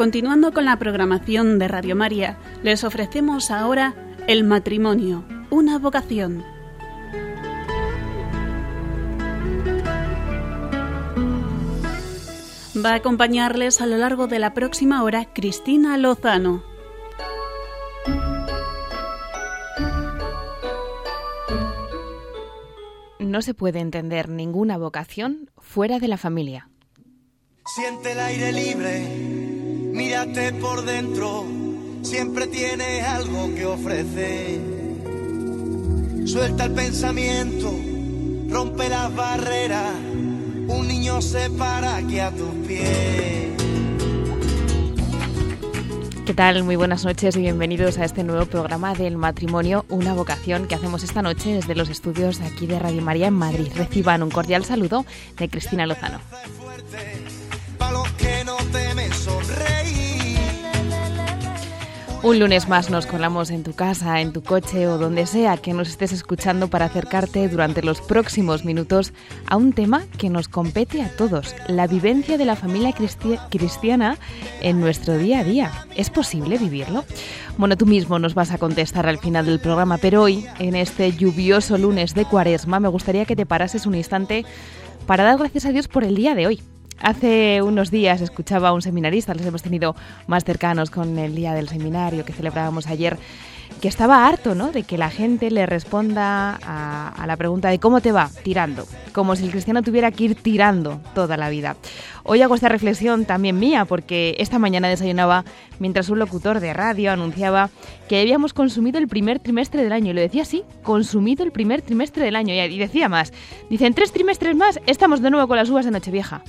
Continuando con la programación de Radio María, les ofrecemos ahora El matrimonio, una vocación. Va a acompañarles a lo largo de la próxima hora Cristina Lozano. No se puede entender ninguna vocación fuera de la familia. Siente el aire libre, mírate por dentro, siempre tienes algo que ofrecer. Suelta el pensamiento, rompe las barreras, un niño se para aquí a tus pies. ¿Qué tal? Muy buenas noches y bienvenidos a este nuevo programa del matrimonio, una vocación, que hacemos esta noche desde los estudios de aquí de Radio María en Madrid. Reciban un cordial saludo de Cristina Lozano. Un lunes más nos colamos en tu casa, en tu coche o donde sea que nos estés escuchando para acercarte durante los próximos minutos a un tema que nos compete a todos, la vivencia de la familia cristiana en nuestro día a día. ¿Es posible vivirlo? Bueno, tú mismo nos vas a contestar al final del programa, pero hoy, en este lluvioso lunes de Cuaresma, me gustaría que te parases un instante para dar gracias a Dios por el día de hoy. Hace unos días escuchaba a un seminarista, los hemos tenido más cercanos con el día del seminario que celebrábamos ayer, que estaba harto, ¿no?, de que la gente le responda a la pregunta de ¿cómo te va? Tirando, como si el cristiano tuviera que ir tirando toda la vida. Hoy hago esta reflexión también mía, porque esta mañana desayunaba mientras un locutor de radio anunciaba que habíamos consumido el primer trimestre del año, y lo decía así, consumido el primer trimestre del año, y decía más, dicen 3 trimestres más, estamos de nuevo con las uvas de Nochevieja.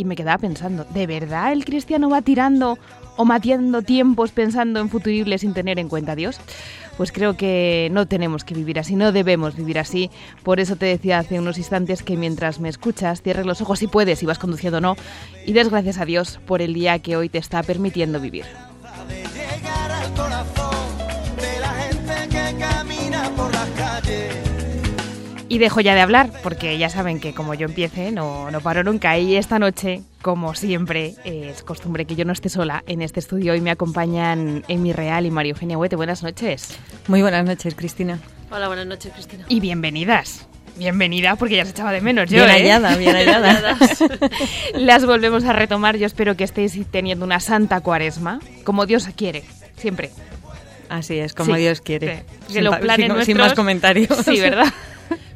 Y me quedaba pensando, ¿de verdad el cristiano va tirando o mateando tiempos pensando en futuribles sin tener en cuenta a Dios? Pues creo que no tenemos que vivir así, no debemos vivir así. Por eso te decía hace unos instantes que mientras me escuchas, cierres los ojos si puedes, si vas conduciendo o no, y des gracias a Dios por el día que hoy te está permitiendo vivir. Y dejo ya de hablar, porque ya saben que como yo empiece, no paro nunca. Y esta noche, como siempre, es costumbre que yo no esté sola en este estudio. Hoy me acompañan Emi Real y María Eugenia Huete. Buenas noches. Muy buenas noches, Cristina. Hola, buenas noches, Cristina. Y bienvenidas. Bienvenida, porque ya se echaba de menos yo, Bien hallada. Las volvemos a retomar. Yo espero que estéis teniendo una santa Cuaresma, como Dios quiere, siempre. Así es, como sí, Dios quiere. Sí. Que los planes sin más comentarios. Sí, ¿verdad?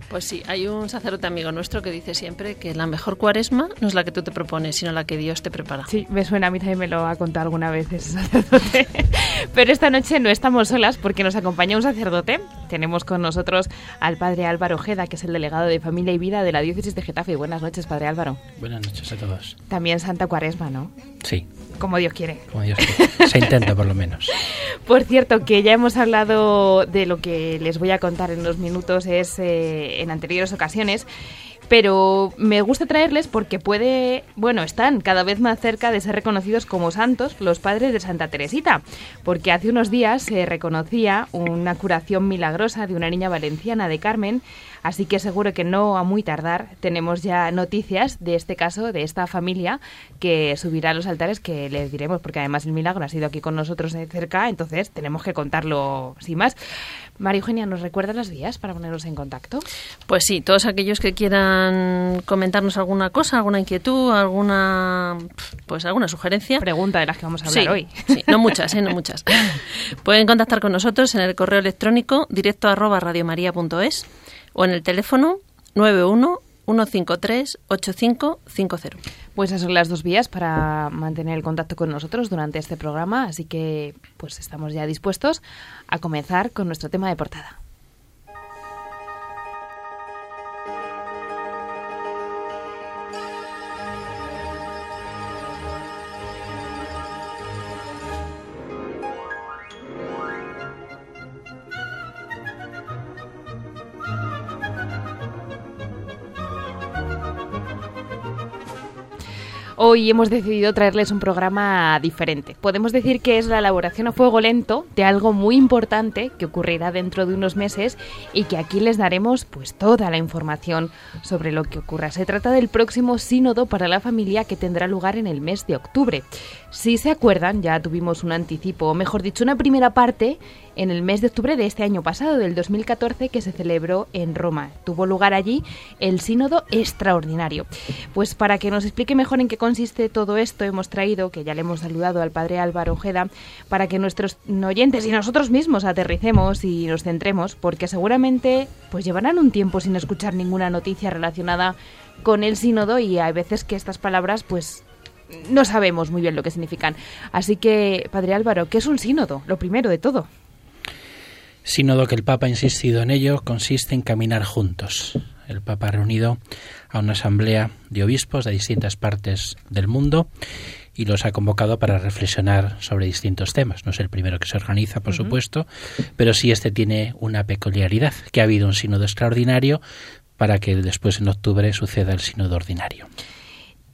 Pues sí, hay un sacerdote amigo nuestro que dice siempre que la mejor Cuaresma no es la que tú te propones, sino la que Dios te prepara. Sí, me suena, a mí también me lo ha contado alguna vez ese sacerdote. Pero esta noche no estamos solas porque nos acompaña un sacerdote. Tenemos con nosotros al Padre Álvaro Geda, que es el delegado de Familia y Vida de la Diócesis de Getafe. Buenas noches, Padre Álvaro. Buenas noches a todos. También santa Cuaresma, ¿no? Sí. Como Dios quiere. Como Dios quiere. Se intenta, por lo menos. Por cierto, que ya hemos hablado de lo que les voy a contar en unos minutos, es en anteriores ocasiones, pero me gusta traerles porque están cada vez más cerca de ser reconocidos como santos los padres de Santa Teresita, porque hace unos días se reconocía una curación milagrosa de una niña valenciana, de Carmen, así que seguro que no a muy tardar tenemos ya noticias de este caso, de esta familia que subirá a los altares, que les diremos, porque además el milagro ha sido aquí con nosotros de cerca, entonces tenemos que contarlo sin más. María Eugenia, ¿nos recuerda las vías para ponernos en contacto? Pues sí, todos aquellos que quieran comentarnos alguna cosa, alguna inquietud, alguna sugerencia. Pregunta de las que vamos a hablar hoy. Sí, no muchas. Pueden contactar con nosotros en el correo electrónico directo@radiomaria.es o en el teléfono 91-153-8550. Pues esas son las dos vías para mantener el contacto con nosotros durante este programa, así que pues estamos ya dispuestos a comenzar con nuestro tema de portada. Hoy hemos decidido traerles un programa diferente. Podemos decir que es la elaboración a fuego lento de algo muy importante que ocurrirá dentro de unos meses y que aquí les daremos pues toda la información sobre lo que ocurra. Se trata del próximo Sínodo para la Familia que tendrá lugar en el mes de octubre. Si se acuerdan, ya tuvimos un anticipo, o mejor dicho, una primera parte en el mes de octubre de este año pasado, del 2014, que se celebró en Roma. Tuvo lugar allí el Sínodo Extraordinario. Pues para que nos explique mejor en qué consiste todo esto, hemos traído, que ya le hemos saludado al Padre Álvaro Geda, para que nuestros oyentes y nosotros mismos aterricemos y nos centremos, porque seguramente pues llevarán un tiempo sin escuchar ninguna noticia relacionada con el Sínodo y hay veces que estas palabras pues no sabemos muy bien lo que significan. Así que, Padre Álvaro, ¿qué es un sínodo? Lo primero de todo. Sínodo, que el Papa ha insistido en ello, consiste en caminar juntos. El Papa ha reunido a una asamblea de obispos de distintas partes del mundo y los ha convocado para reflexionar sobre distintos temas. No es el primero que se organiza, por supuesto, pero sí este tiene una peculiaridad, que ha habido un sínodo extraordinario para que después en octubre suceda el sínodo ordinario.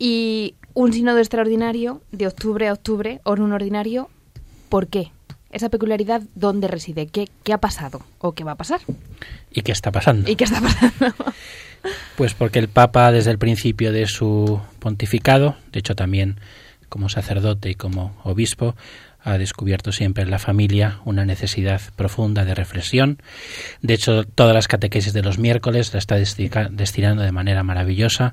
Y un sínodo extraordinario de octubre a octubre, o un ordinario, ¿por qué? Esa peculiaridad, ¿dónde reside? ¿Qué ha pasado o qué va a pasar? ¿Y qué está pasando? Pues porque el Papa, desde el principio de su pontificado, de hecho también como sacerdote y como obispo, ha descubierto siempre en la familia una necesidad profunda de reflexión. De hecho, todas las catequesis de los miércoles la está destinando de manera maravillosa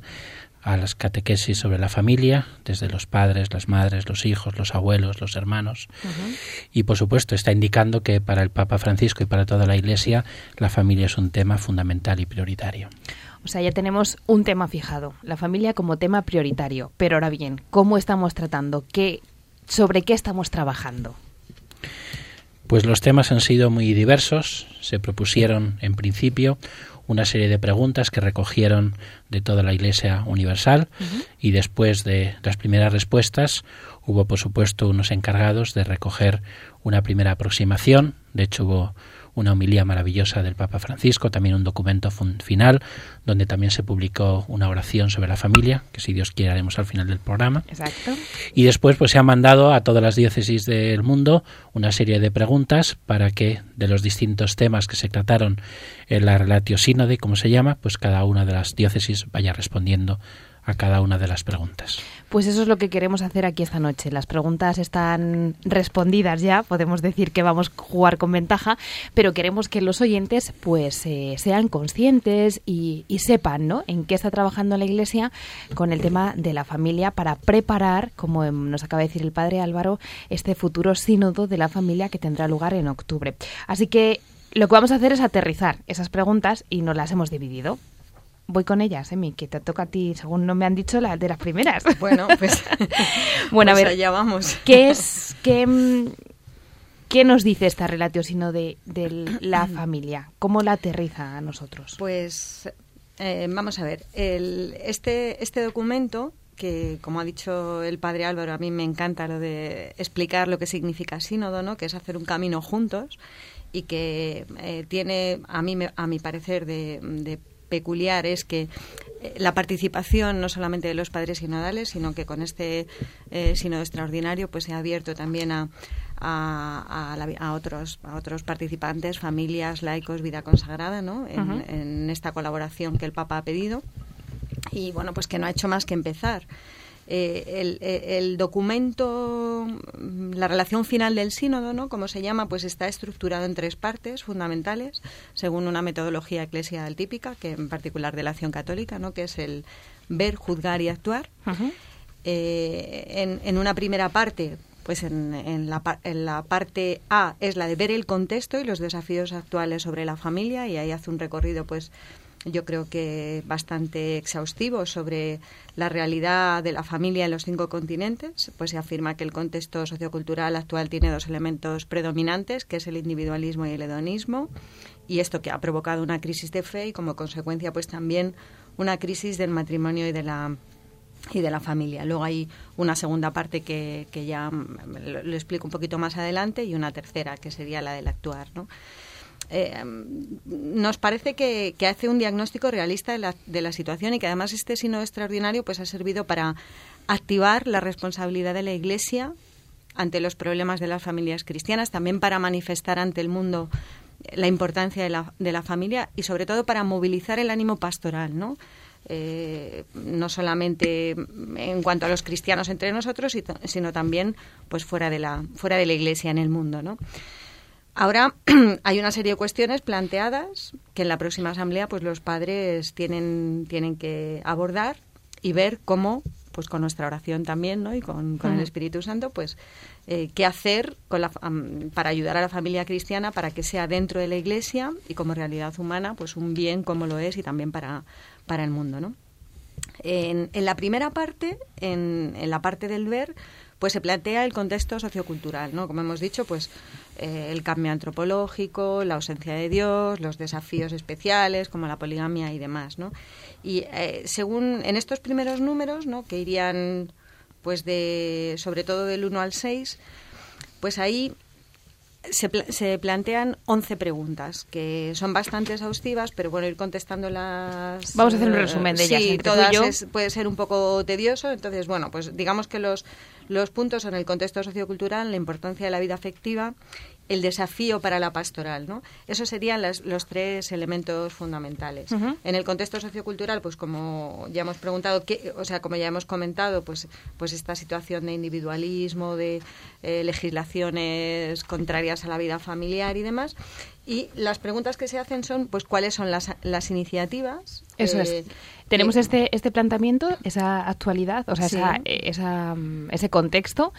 a las catequesis sobre la familia, desde los padres, las madres, los hijos, los abuelos, los hermanos. Y, por supuesto, está indicando que para el Papa Francisco y para toda la Iglesia la familia es un tema fundamental y prioritario. O sea, ya tenemos un tema fijado, la familia como tema prioritario. Pero ahora bien, ¿cómo estamos tratando? ¿Sobre qué estamos trabajando? Pues los temas han sido muy diversos. Se propusieron, en principio, una serie de preguntas que recogieron de toda la Iglesia Universal y después de las primeras respuestas hubo, por supuesto, unos encargados de recoger una primera aproximación. De hecho, hubo una homilía maravillosa del Papa Francisco, también un documento final, donde también se publicó una oración sobre la familia, que si Dios quiere haremos al final del programa. Exacto. Y después pues se han mandado a todas las diócesis del mundo una serie de preguntas para que de los distintos temas que se trataron en la Relatio Sínode, como se llama, pues cada una de las diócesis vaya respondiendo a cada una de las preguntas. Pues eso es lo que queremos hacer aquí esta noche. Las preguntas están respondidas ya, podemos decir que vamos a jugar con ventaja, pero queremos que los oyentes pues sean conscientes y sepan, ¿no?, en qué está trabajando la Iglesia con el tema de la familia para preparar, como nos acaba de decir el Padre Álvaro, este futuro sínodo de la familia que tendrá lugar en octubre. Así que lo que vamos a hacer es aterrizar esas preguntas y nos las hemos dividido. Voy con ellas, Emi, que te toca a ti, según no me han dicho, de las primeras. Bueno, pues, a ver, allá vamos. ¿Qué nos dice esta Relatio Sínode de la familia? ¿Cómo la aterriza a nosotros? Pues vamos a ver, este documento, que como ha dicho el Padre Álvaro, a mí me encanta lo de explicar lo que significa sínodo, ¿no?, que es hacer un camino juntos y que tiene, a mi parecer, de peculiar es que la participación no solamente de los padres sinodales, sino que con este sínodo extraordinario pues se ha abierto también a otros participantes, familias, laicos, vida consagrada, ¿no?, en esta colaboración que el Papa ha pedido y bueno, pues que no ha hecho más que empezar. El documento, la relación final del sínodo, ¿no?, como se llama, pues está estructurado en tres partes fundamentales, según una metodología eclesial típica, que en particular de la acción católica, ¿no?, que es el ver, juzgar y actuar. En una primera parte, pues en la parte A es la de ver el contexto y los desafíos actuales sobre la familia, y ahí hace un recorrido, pues yo creo que bastante exhaustivo sobre la realidad de la familia en los 5 continentes, pues se afirma que el contexto sociocultural actual tiene 2 elementos predominantes, que es el individualismo y el hedonismo, y esto que ha provocado una crisis de fe y como consecuencia pues también una crisis del matrimonio y de la familia. Luego hay una segunda parte que ya lo explico un poquito más adelante y una tercera que sería la del actuar, ¿no? Nos parece que hace un diagnóstico realista de la situación y que además este sínodo extraordinario pues ha servido para activar la responsabilidad de la Iglesia ante los problemas de las familias cristianas, también para manifestar ante el mundo la importancia de la familia y sobre todo para movilizar el ánimo pastoral, ¿no? No solamente en cuanto a los cristianos entre nosotros, sino también pues fuera de la Iglesia en el mundo, ¿no? Ahora hay una serie de cuestiones planteadas que en la próxima asamblea pues los padres tienen que abordar y ver cómo, pues con nuestra oración también, ¿no? Y con el Espíritu Santo, pues qué hacer para ayudar a la familia cristiana para que sea dentro de la Iglesia y como realidad humana, pues un bien como lo es y también para el mundo, ¿no? En la primera parte, en la parte del ver, pues se plantea el contexto sociocultural, ¿no? Como hemos dicho, pues el cambio antropológico, la ausencia de Dios, los desafíos especiales como la poligamia y demás, ¿no? Y según en estos primeros números, ¿no? Que irían pues sobre todo del 1 al 6, pues ahí se plantean 11 preguntas que son bastante exhaustivas, pero bueno, ir contestándolas. Vamos a hacer un resumen de ellas. Sí, todas puede ser un poco tedioso, entonces bueno, pues digamos que los puntos son el contexto sociocultural, la importancia de la vida afectiva, el desafío para la pastoral, ¿no? Esos serían los tres elementos fundamentales. Uh-huh. En el contexto sociocultural, pues como ya hemos preguntado, como ya hemos comentado, pues esta situación de individualismo, de legislaciones contrarias a la vida familiar y demás. Y las preguntas que se hacen son, pues, ¿cuáles son las iniciativas? Eso es. Tenemos este planteamiento, esa actualidad, o sea, sí, ese contexto,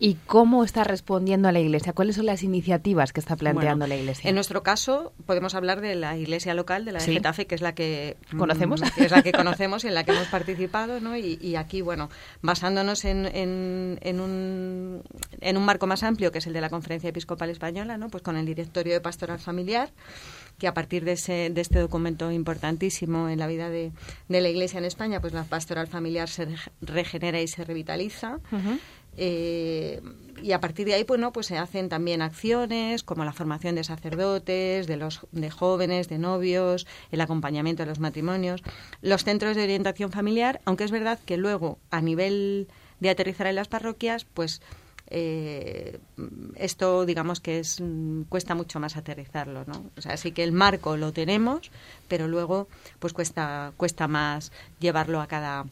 y cómo está respondiendo a la Iglesia. ¿Cuáles son las iniciativas que está planteando la Iglesia? En nuestro caso, podemos hablar de la Iglesia local, de la de Getafe, que es la que conocemos, y en la que hemos participado, ¿no? Y aquí, bueno, basándonos en un marco más amplio, que es el de la Conferencia Episcopal Española, ¿no? Pues con el Directorio de Pastoral Familiar, que a partir de este documento importantísimo en la vida de la Iglesia en España, pues la pastoral familiar se regenera y se revitaliza. Uh-huh. Y a partir de ahí, pues no, pues se hacen también acciones como la formación de sacerdotes, de jóvenes, de novios, el acompañamiento de los matrimonios, los centros de orientación familiar, aunque es verdad que luego, a nivel de aterrizar en las parroquias, pues esto, digamos que cuesta mucho más aterrizarlo, ¿no? O sea, así que el marco lo tenemos, pero luego pues cuesta más llevarlo a cada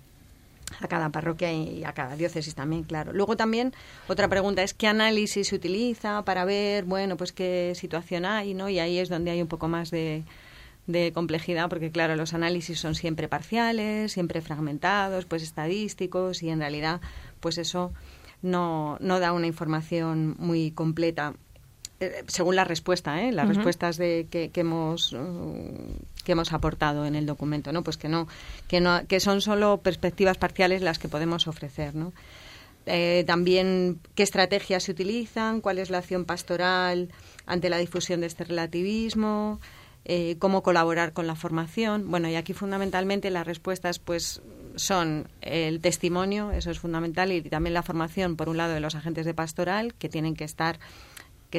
parroquia y a cada diócesis también, claro. Luego también otra pregunta es qué análisis se utiliza para ver, bueno, pues qué situación hay, ¿no? Y ahí es donde hay un poco más de complejidad, porque claro, los análisis son siempre parciales, siempre fragmentados, pues estadísticos, y en realidad pues eso no da una información muy completa, según la respuesta, las uh-huh. respuestas que hemos aportado en el documento, ¿no? Pues que son solo perspectivas parciales las que podemos ofrecer, ¿no? También qué estrategias se utilizan, cuál es la acción pastoral ante la difusión de este relativismo, cómo colaborar con la formación. Bueno, y aquí fundamentalmente las respuestas pues son el testimonio, eso es fundamental, y también la formación, por un lado, de los agentes de pastoral, que tienen que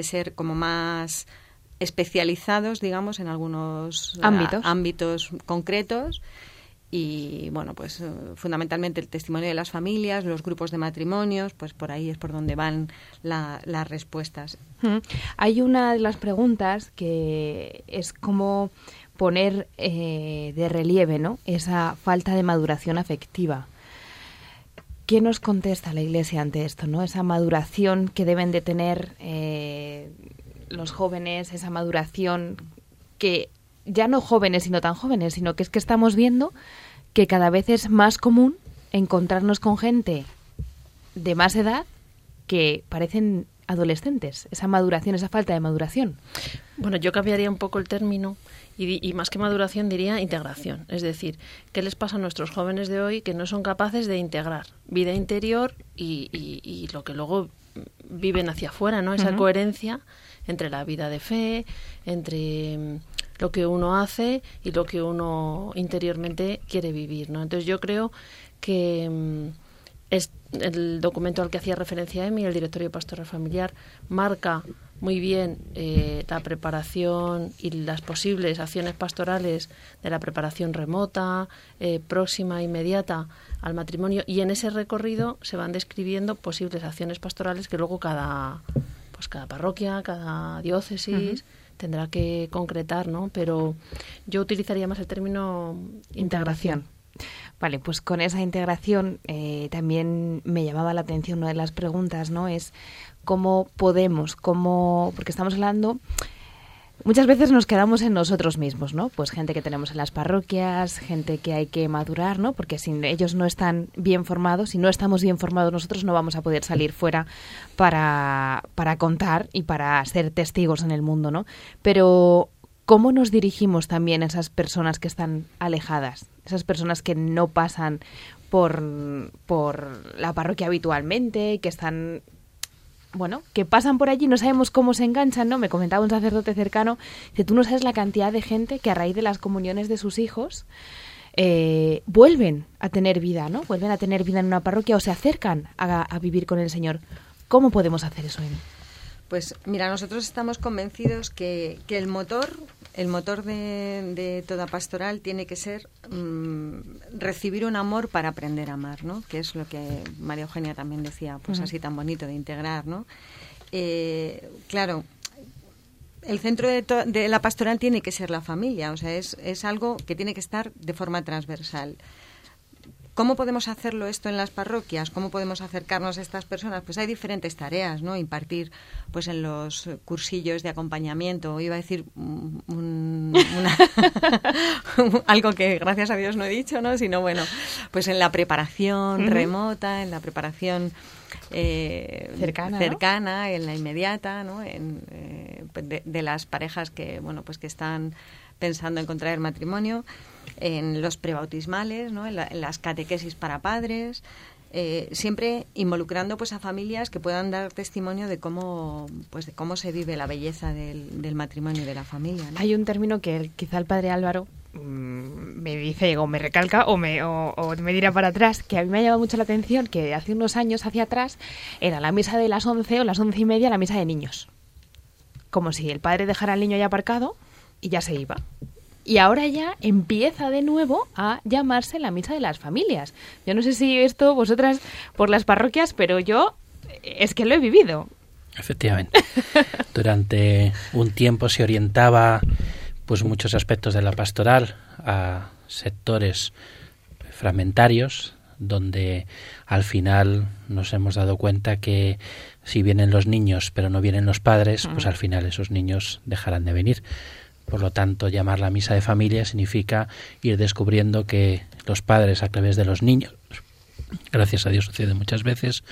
ser como más especializados, digamos, en algunos ámbitos concretos. Y bueno, pues fundamentalmente el testimonio de las familias, los grupos de matrimonios, pues por ahí es por donde van las respuestas. Hay una de las preguntas que es como poner de relieve, ¿no?, esa falta de maduración afectiva. ¿Qué nos contesta la Iglesia ante esto, ¿no? Esa maduración que deben de tener los jóvenes, esa maduración que ya no jóvenes, sino tan jóvenes, sino que es que estamos viendo que cada vez es más común encontrarnos con gente de más edad que parecen adolescentes. Esa maduración, esa falta de maduración. Bueno, yo cambiaría un poco el término y más que maduración diría integración. Es decir, ¿qué les pasa a nuestros jóvenes de hoy que no son capaces de integrar vida interior y lo que luego viven hacia afuera, ¿no? Esa uh-huh. coherencia entre la vida de fe, entre lo que uno hace y lo que uno interiormente quiere vivir, ¿no? Entonces yo creo que el documento al que hacía referencia Emi, el Directorio Pastoral Familiar, marca muy bien la preparación y las posibles acciones pastorales de la preparación remota, próxima, inmediata al matrimonio, y en ese recorrido se van describiendo posibles acciones pastorales que luego cada parroquia, cada diócesis tendrá que concretar, ¿no? Pero yo utilizaría más el término integración. Vale, pues con esa integración también me llamaba la atención una de las preguntas, ¿no? Es cómo podemos, porque estamos hablando, muchas veces nos quedamos en nosotros mismos, ¿no? Pues gente que tenemos en las parroquias, gente que hay que madurar, ¿no? Porque si ellos no están bien formados, si no estamos bien formados nosotros, no vamos a poder salir fuera para contar y para ser testigos en el mundo, ¿no? Pero ¿cómo nos dirigimos también a esas personas que están alejadas? Esas personas que no pasan por la parroquia habitualmente, que están, bueno, que pasan por allí, no sabemos cómo se enganchan, ¿no? Me comentaba un sacerdote cercano, que tú no sabes la cantidad de gente que a raíz de las comuniones de sus hijos vuelven a tener vida, ¿no? Vuelven a tener vida en una parroquia o se acercan a vivir con el Señor. ¿Cómo podemos hacer eso, Emi? Pues mira, nosotros estamos convencidos que el motor de toda pastoral tiene que ser recibir un amor para aprender a amar, ¿no? Que es lo que María Eugenia también decía, pues así tan bonito de integrar, ¿no? Claro, el centro de la pastoral tiene que ser la familia, o sea, es algo que tiene que estar de forma transversal. ¿Cómo podemos hacerlo esto en las parroquias? ¿Cómo podemos acercarnos a estas personas? Pues hay diferentes tareas, ¿no? Impartir, pues en los cursillos de acompañamiento, iba a decir algo que gracias a Dios no he dicho, ¿no? Sino, bueno, pues en la preparación remota, en la preparación cercana, ¿no? En la inmediata, ¿no? De las parejas que, bueno, pues que están pensando en contraer matrimonio, en los prebautismales, ¿no? En las catequesis para padres, siempre involucrando pues a familias que puedan dar testimonio de cómo se vive la belleza del matrimonio y de la familia, ¿no? Hay un término que quizá el padre Álvaro me dice o me recalca o me dirá para atrás, que a mí me ha llamado mucho la atención, que hace unos años hacia atrás era la misa de las 11 o las 11:30, la misa de niños. Como si el padre dejara al niño ya aparcado y ya se iba. Y ahora ya empieza de nuevo a llamarse la misa de las familias. Yo no sé si esto vosotras por las parroquias, pero yo es que lo he vivido. Efectivamente. Durante un tiempo se orientaba pues muchos aspectos de la pastoral a sectores fragmentarios, donde al final nos hemos dado cuenta que si vienen los niños pero no vienen los padres, pues al final esos niños dejarán de venir. Por lo tanto, llamar la misa de familia significa ir descubriendo que los padres, a través de los niños, gracias a Dios sucede muchas veces,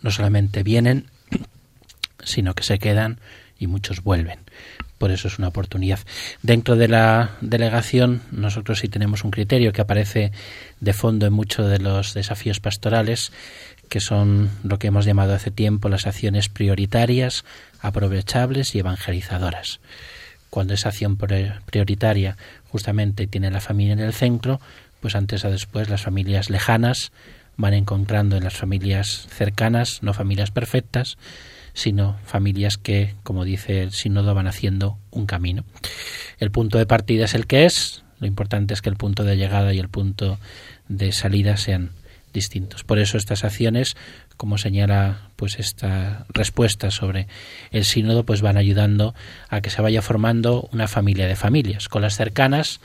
no solamente vienen, sino que se quedan y muchos vuelven. Por eso es una oportunidad. Dentro de la delegación, nosotros sí tenemos un criterio que aparece de fondo en muchos de los desafíos pastorales, que son lo que hemos llamado hace tiempo las acciones prioritarias, aprovechables y evangelizadoras. Cuando esa acción prioritaria justamente tiene la familia en el centro, pues antes o después las familias lejanas van encontrando en las familias cercanas, no familias perfectas, sino familias que, como dice el sínodo, van haciendo un camino. El punto de partida es el que es, lo importante es que el punto de llegada y el punto de salida sean distintos. Por eso estas acciones, como señala pues esta respuesta sobre el sínodo, pues van ayudando a que se vaya formando una familia de familias, con las cercanas,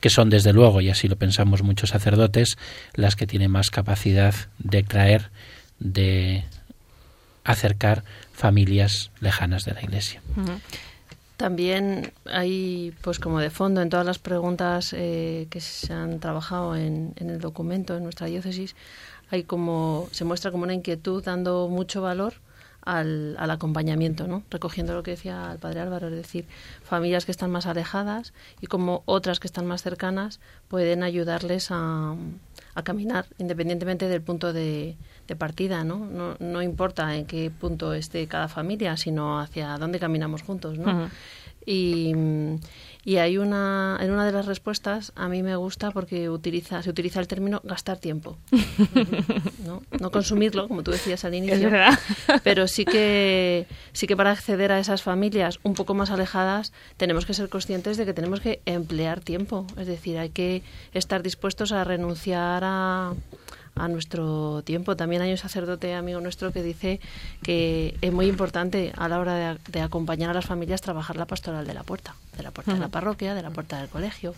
que son desde luego, y así lo pensamos muchos sacerdotes, las que tienen más capacidad de traer, de acercar familias lejanas de la Iglesia. También hay, pues como de fondo, en todas las preguntas que se han trabajado en el documento, en nuestra diócesis, se muestra como una inquietud dando mucho valor al acompañamiento, ¿no? Recogiendo lo que decía el padre Álvaro, es decir, familias que están más alejadas y como otras que están más cercanas pueden ayudarles a caminar, independientemente del punto de partida, ¿no? No importa en qué punto esté cada familia, sino hacia dónde caminamos juntos, ¿no? Y hay una, en una de las respuestas a mí me gusta porque se utiliza el término gastar tiempo, no consumirlo, como tú decías al inicio, pero sí que para acceder a esas familias un poco más alejadas tenemos que ser conscientes de que tenemos que emplear tiempo, es decir, hay que estar dispuestos a renunciar a nuestro tiempo. También hay un sacerdote amigo nuestro que dice que es muy importante a la hora de acompañar a las familias trabajar la pastoral de la puerta de la parroquia, de la puerta del colegio,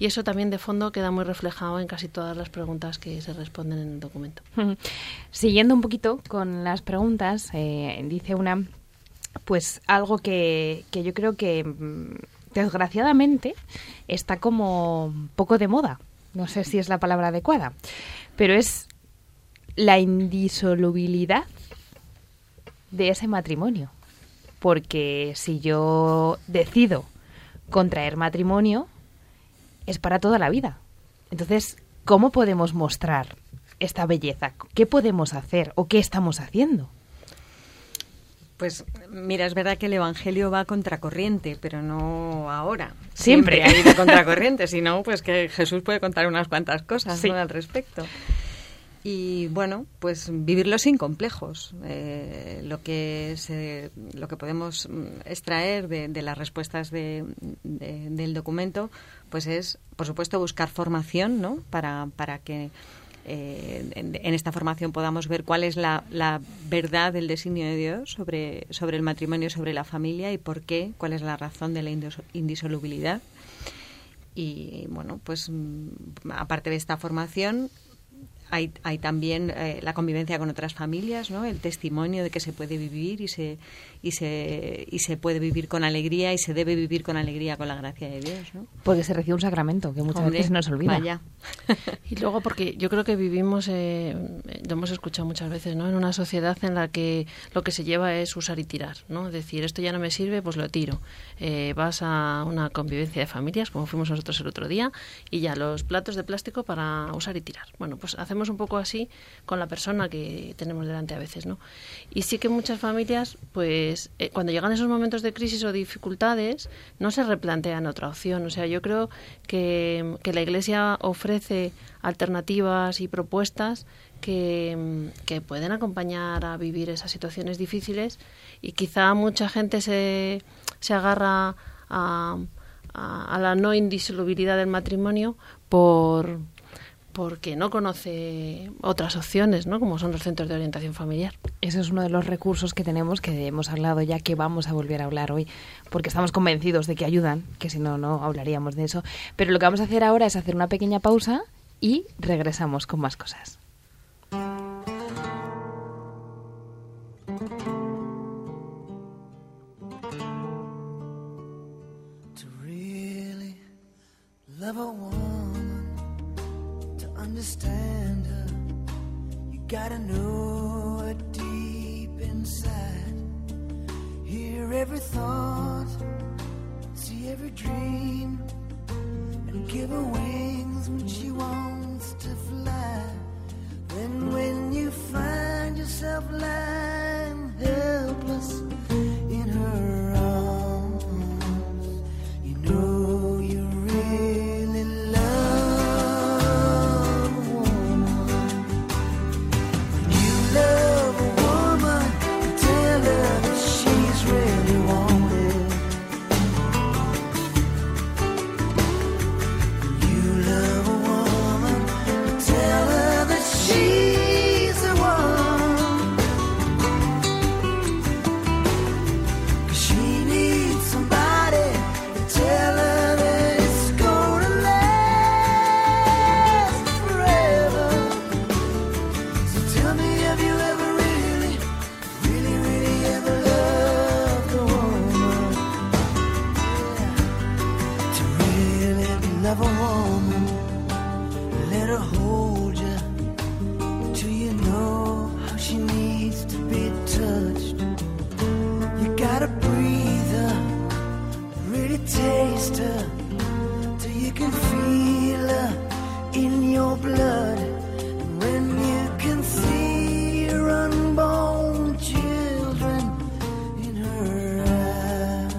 y eso también de fondo queda muy reflejado en casi todas las preguntas que se responden en el documento. Siguiendo un poquito con las preguntas, dice una, pues algo que yo creo que desgraciadamente está como un poco de moda, no sé si es la palabra adecuada, pero es la indisolubilidad de ese matrimonio. Porque si yo decido contraer matrimonio, es para toda la vida. Entonces, ¿cómo podemos mostrar esta belleza? ¿Qué podemos hacer o qué estamos haciendo? Pues mira, es verdad que el Evangelio va a contracorriente, pero no ahora. Siempre ha ido contracorriente, sino pues que Jesús puede contar unas cuantas cosas, sí, ¿no?, al respecto. Y bueno, pues vivirlo sin complejos. Lo que podemos extraer de las respuestas del documento, pues es, por supuesto, buscar formación, ¿no?, para que en esta formación podamos ver cuál es la verdad del designio de Dios sobre el matrimonio, sobre la familia, y por qué, cuál es la razón de la indisolubilidad. Y bueno, pues aparte de esta formación hay también la convivencia con otras familias, ¿no?, el testimonio de que se puede vivir y se puede vivir con alegría, y se debe vivir con alegría con la gracia de Dios, ¿no?, porque se recibe un sacramento que muchas veces nos olvida. Vaya. Y luego porque yo creo que vivimos, lo hemos escuchado muchas veces, ¿no?, en una sociedad en la que lo que se lleva es usar y tirar, ¿no?, es decir, esto ya no me sirve, pues lo tiro. Vas a una convivencia de familias, como fuimos nosotros el otro día, y ya los platos de plástico para usar y tirar. Bueno, pues hacemos un poco así con la persona que tenemos delante a veces, ¿no? Y sí que muchas familias, pues cuando llegan esos momentos de crisis o dificultades, no se replantean otra opción. O sea, yo creo que la Iglesia ofrece alternativas y propuestas que pueden acompañar a vivir esas situaciones difíciles, y quizá mucha gente se agarra a la no indisolubilidad del matrimonio porque no conoce otras opciones, ¿no?, como son los centros de orientación familiar. Eso es uno de los recursos que tenemos, que hemos hablado ya, que vamos a volver a hablar hoy, porque estamos convencidos de que ayudan, que si no, no hablaríamos de eso. Pero lo que vamos a hacer ahora es hacer una pequeña pausa y regresamos con más cosas. To really love a woman, understand her, you gotta know her deep inside, hear every thought, see every dream, and give her wings when she wants to fly. Then when you find yourself lying helpless in her arms, you know you really love. Unborn children in her eyes.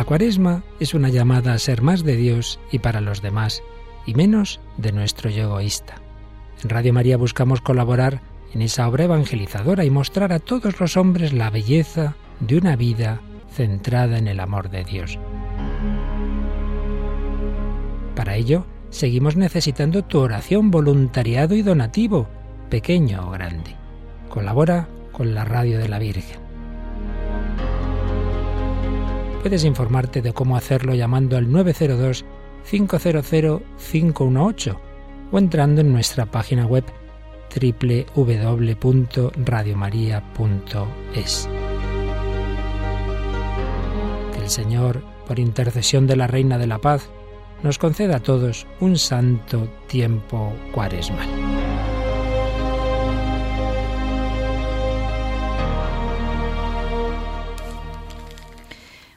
La Cuaresma es una llamada a ser más de Dios y para los demás, y menos de nuestro yo egoísta. En Radio María buscamos colaborar en esa obra evangelizadora y mostrar a todos los hombres la belleza de una vida centrada en el amor de Dios. Para ello, seguimos necesitando tu oración, voluntariado y donativo, pequeño o grande. Colabora con la Radio de la Virgen. Puedes informarte de cómo hacerlo llamando al 902-500-518 o entrando en nuestra página web www.radiomaria.es. Que el Señor, por intercesión de la Reina de la Paz, nos conceda a todos un santo tiempo cuaresmal.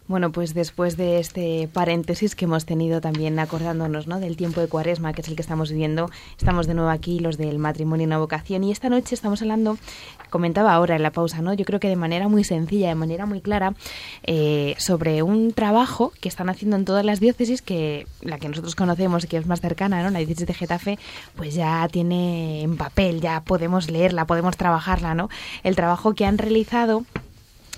Bueno, pues después de este paréntesis que hemos tenido también acordándonos, ¿no?, del tiempo de Cuaresma, que es el que estamos viviendo, estamos de nuevo aquí los del matrimonio y una vocación, y esta noche estamos hablando, comentaba ahora en la pausa, ¿no?, yo creo que de manera muy sencilla, de manera muy clara, sobre un trabajo que están haciendo en todas las diócesis, que la que nosotros conocemos, que es más cercana, ¿no?, la diócesis de Getafe, pues ya tiene en papel, ya podemos leerla, podemos trabajarla, ¿no?, el trabajo que han realizado.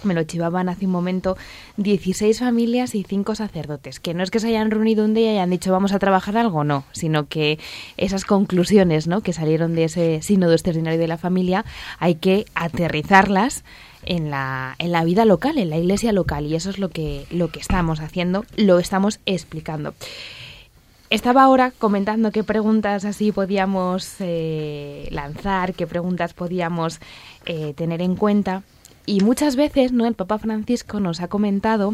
Me lo chivaban hace un momento, 16 familias y 5 sacerdotes, que no es que se hayan reunido un día y hayan dicho vamos a trabajar algo, no, sino que esas conclusiones, ¿no?, que salieron de ese sínodo extraordinario de la familia hay que aterrizarlas en la vida local, en la iglesia local, y eso es lo que estamos haciendo, lo estamos explicando. Estaba ahora comentando qué preguntas así podíamos lanzar, qué preguntas podíamos tener en cuenta. Y muchas veces, ¿no?, el Papa Francisco nos ha comentado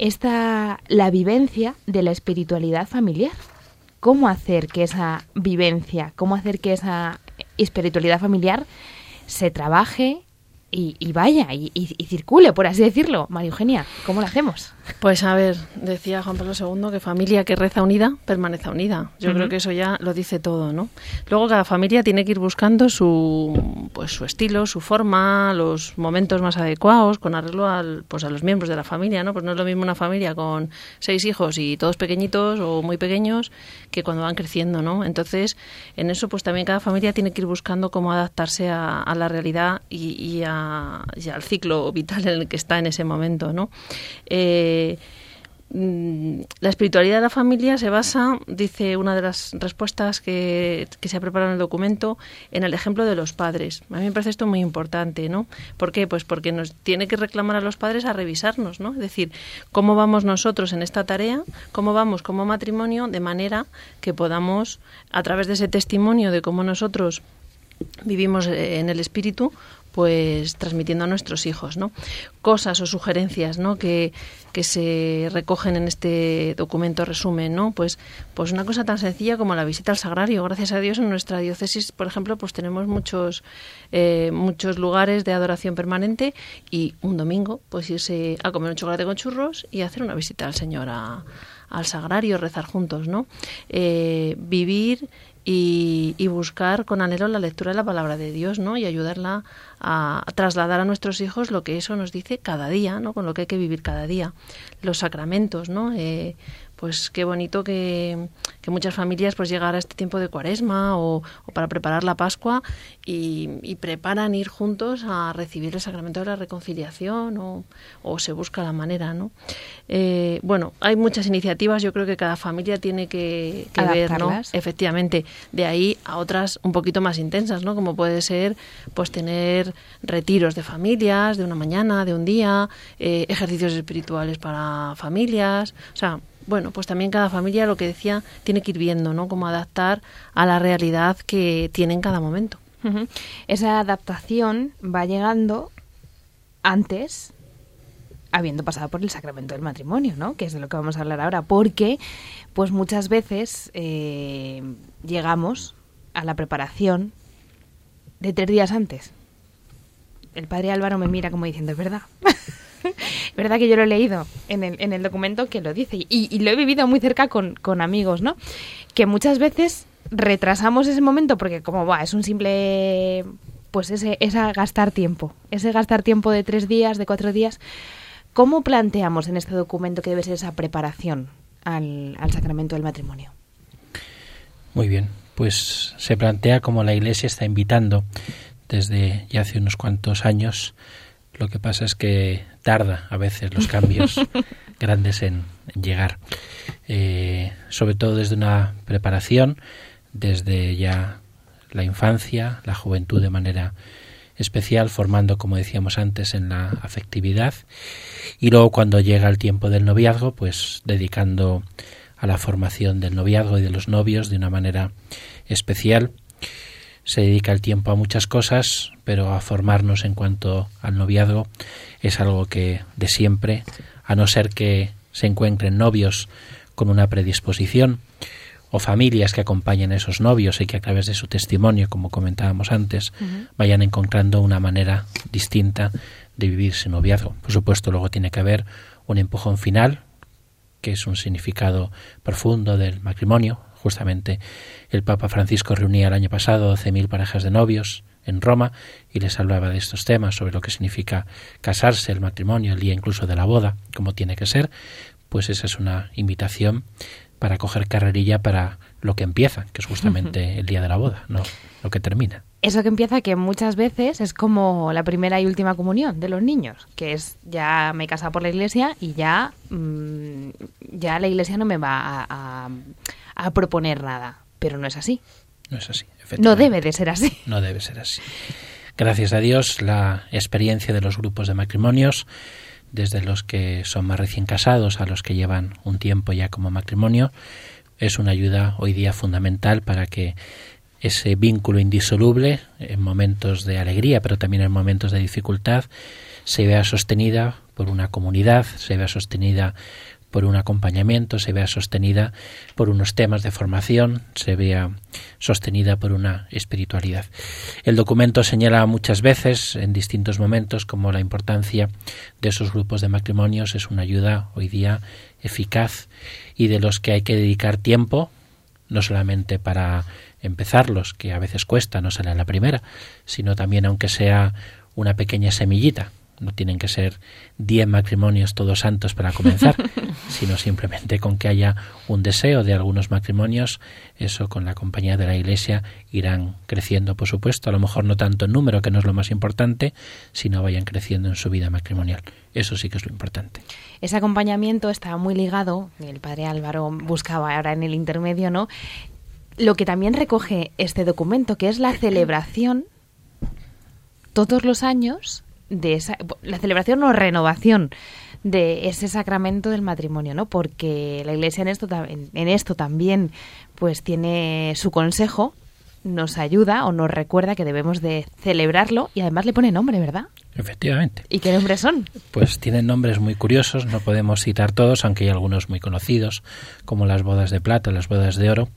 la vivencia de la espiritualidad familiar. ¿Cómo hacer que esa vivencia, cómo hacer que esa espiritualidad familiar se trabaje y vaya, y circule, por así decirlo? María Eugenia, ¿cómo lo hacemos? Pues a ver, decía Juan Pablo II que familia que reza unida, permanece unida. Yo creo que eso ya lo dice todo, ¿no? Luego cada familia tiene que ir buscando su estilo, su forma, los momentos más adecuados, con arreglo a los miembros de la familia, ¿no? Pues no es lo mismo una familia con 6 hijos y todos pequeñitos o muy pequeños que cuando van creciendo, ¿no? Entonces, en eso pues también cada familia tiene que ir buscando cómo adaptarse a la realidad y al ciclo vital en el que está en ese momento, ¿no? La espiritualidad de la familia se basa, dice una de las respuestas que se ha preparado en el documento, en el ejemplo de los padres. A mí me parece esto muy importante, ¿no? ¿Por qué? Pues porque nos tiene que reclamar a los padres a revisarnos, ¿no? Es decir, ¿cómo vamos nosotros en esta tarea? ¿Cómo vamos como matrimonio? De manera que podamos, a través de ese testimonio de cómo nosotros vivimos en el espíritu, pues transmitiendo a nuestros hijos, ¿no?, cosas o sugerencias, ¿no?, que se recogen en este documento resumen, ¿no? Pues una cosa tan sencilla como la visita al sagrario. Gracias a Dios en nuestra diócesis, por ejemplo, pues tenemos muchos lugares de adoración permanente, y un domingo pues irse a comer un chocolate con churros y hacer una visita al Señor al sagrario, rezar juntos, ¿no? Vivir y buscar con anhelo la lectura de la palabra de Dios, ¿no?, y ayudarla a trasladar a nuestros hijos lo que eso nos dice cada día, ¿no?, con lo que hay que vivir cada día. Los sacramentos, ¿no? Pues qué bonito que muchas familias pues llegan a este tiempo de Cuaresma o para preparar la Pascua y preparan ir juntos a recibir el sacramento de la reconciliación o se busca la manera, ¿no? Bueno, hay muchas iniciativas, yo creo que cada familia tiene que ver, ¿no?, efectivamente, de ahí a otras un poquito más intensas, ¿no?, como puede ser pues tener retiros de familias, de una mañana, de un día, ejercicios espirituales para familias, o sea, bueno, pues también cada familia, lo que decía, tiene que ir viendo, ¿no?, cómo adaptar a la realidad que tiene en cada momento. Uh-huh. Esa adaptación va llegando antes, habiendo pasado por el sacramento del matrimonio, ¿no?, que es de lo que vamos a hablar ahora, porque pues muchas veces llegamos a la preparación de 3 días antes. El padre Álvaro me mira como diciendo, es verdad. Verdad que yo lo he leído en el documento que lo dice y lo he vivido muy cerca con amigos, ¿no?, que muchas veces retrasamos ese momento porque como es un simple, pues ese gastar tiempo de 3 días, de 4 días, ¿Cómo planteamos en este documento que debe ser esa preparación al sacramento del matrimonio? Muy bien, pues se plantea como la Iglesia está invitando desde ya hace unos cuantos años. Lo que pasa es que tarda a veces los cambios grandes en llegar, sobre todo desde una preparación, desde ya la infancia, la juventud de manera especial, formando, como decíamos antes, en la afectividad, y luego cuando llega el tiempo del noviazgo, pues dedicando a la formación del noviazgo y de los novios de una manera especial. Se dedica el tiempo a muchas cosas, pero a formarnos en cuanto al noviazgo es algo que de siempre, a no ser que se encuentren novios con una predisposición o familias que acompañen a esos novios y que a través de su testimonio, como comentábamos antes, vayan encontrando una manera distinta de vivir su noviazgo. Por supuesto, luego tiene que haber un empujón final, que es un significado profundo del matrimonio. Justamente el Papa Francisco reunía el año pasado 12.000 parejas de novios en Roma y les hablaba de estos temas, sobre lo que significa casarse, el matrimonio, el día incluso de la boda, cómo tiene que ser. Pues esa es una invitación para coger carrerilla para lo que empieza, que es justamente el día de la boda, no lo que termina. Eso que empieza, que muchas veces es como la primera y última comunión de los niños, que es ya me he casado por la Iglesia y ya la Iglesia no me va a proponer nada, pero no es así. No es así, efectivamente. No debe de ser así. No debe ser así. Gracias a Dios, la experiencia de los grupos de matrimonios, desde los que son más recién casados a los que llevan un tiempo ya como matrimonio, es una ayuda hoy día fundamental para que ese vínculo indisoluble, en momentos de alegría, pero también en momentos de dificultad, se vea sostenida por una comunidad, se vea sostenida por un acompañamiento, se vea sostenida por unos temas de formación, se vea sostenida por una espiritualidad. El documento señala muchas veces, en distintos momentos, como la importancia de esos grupos de matrimonios es una ayuda hoy día eficaz y de los que hay que dedicar tiempo, no solamente para empezarlos, que a veces cuesta, no sale a la primera, sino también aunque sea una pequeña semillita. No tienen que ser 10 matrimonios todos santos para comenzar, sino simplemente con que haya un deseo de algunos matrimonios. Eso, con la compañía de la Iglesia, irán creciendo, por supuesto. A lo mejor no tanto en número, que no es lo más importante, sino vayan creciendo en su vida matrimonial. Eso sí que es lo importante. Ese acompañamiento está muy ligado, el Padre Álvaro buscaba ahora en el intermedio, ¿no?, lo que también recoge este documento, que es la celebración todos los años de esa, la celebración o renovación de ese sacramento del matrimonio, ¿no? Porque la Iglesia en esto también, pues, tiene su consejo, nos ayuda o nos recuerda que debemos de celebrarlo, y además le pone nombre, ¿verdad? Efectivamente. ¿Y qué nombres son? Pues tienen nombres muy curiosos, no podemos citar todos, aunque hay algunos muy conocidos, como las bodas de plata, las bodas de oro,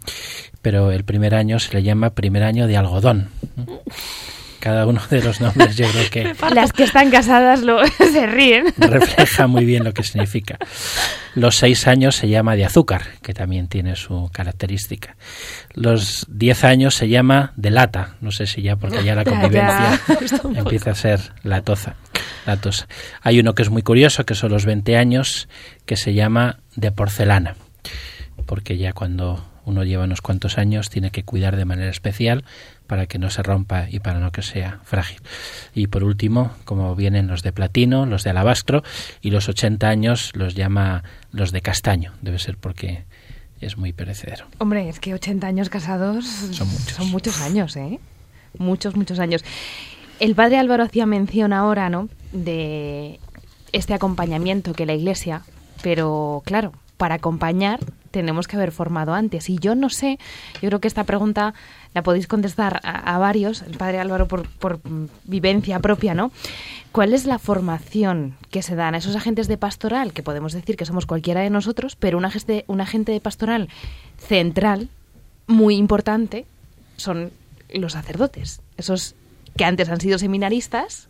pero el primer año se le llama primer año de algodón. Cada uno de los nombres, yo creo que las que están casadas se ríen. Refleja muy bien lo que significa. Los 6 años se llama de azúcar, que también tiene su característica. Los 10 años se llama de lata. No sé si ya, porque ya la convivencia empieza a ser latosa. Hay uno que es muy curioso, que son los 20 años, que se llama de porcelana. Porque ya cuando uno lleva unos cuantos años tiene que cuidar de manera especial para que no se rompa y para no que sea frágil. Y por último, como vienen los de platino, los de alabastro, y los 80 años los llama los de castaño. Debe ser porque es muy perecedero. Hombre, es que 80 años casados son muchos años, ¿eh? Muchos, muchos años. El Padre Álvaro hacía mención ahora, ¿no?, de este acompañamiento que la Iglesia, pero claro, para acompañar tenemos que haber formado antes. Y yo no sé, yo creo que esta pregunta la podéis contestar a varios, el Padre Álvaro por vivencia propia, ¿no? ¿Cuál es la formación que se dan a esos agentes de pastoral, que podemos decir que somos cualquiera de nosotros, pero un agente de pastoral central, muy importante, son los sacerdotes? Esos que antes han sido seminaristas,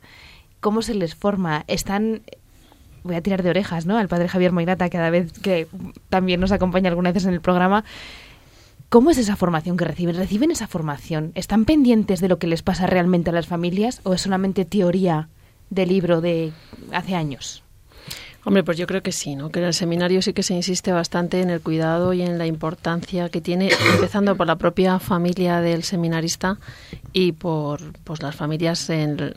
¿cómo se les forma? Están... Voy a tirar de orejas, ¿no?, al Padre Javier Moirata, cada vez que también nos acompaña algunas veces en el programa. ¿Cómo es esa formación que reciben? ¿Reciben esa formación? ¿Están pendientes de lo que les pasa realmente a las familias o es solamente teoría de libro de hace años? Hombre, pues yo creo que sí, ¿no? Que en el seminario sí que se insiste bastante en el cuidado y en la importancia que tiene, empezando por la propia familia del seminarista y por pues, las familias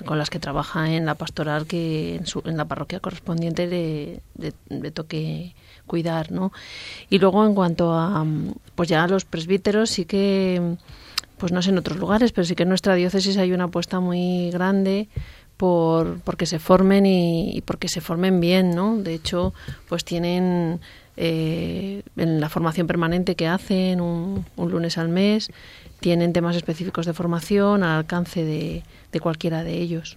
con las que trabaja en la pastoral que en la parroquia correspondiente le toque cuidar, ¿no? Y luego en cuanto a pues ya los presbíteros sí que, pues no sé en otros lugares, pero sí que en nuestra diócesis hay una apuesta muy grande porque se formen y porque se formen bien, ¿no? De hecho, pues tienen en la formación permanente que hacen un lunes al mes, tienen temas específicos de formación al alcance de cualquiera de ellos.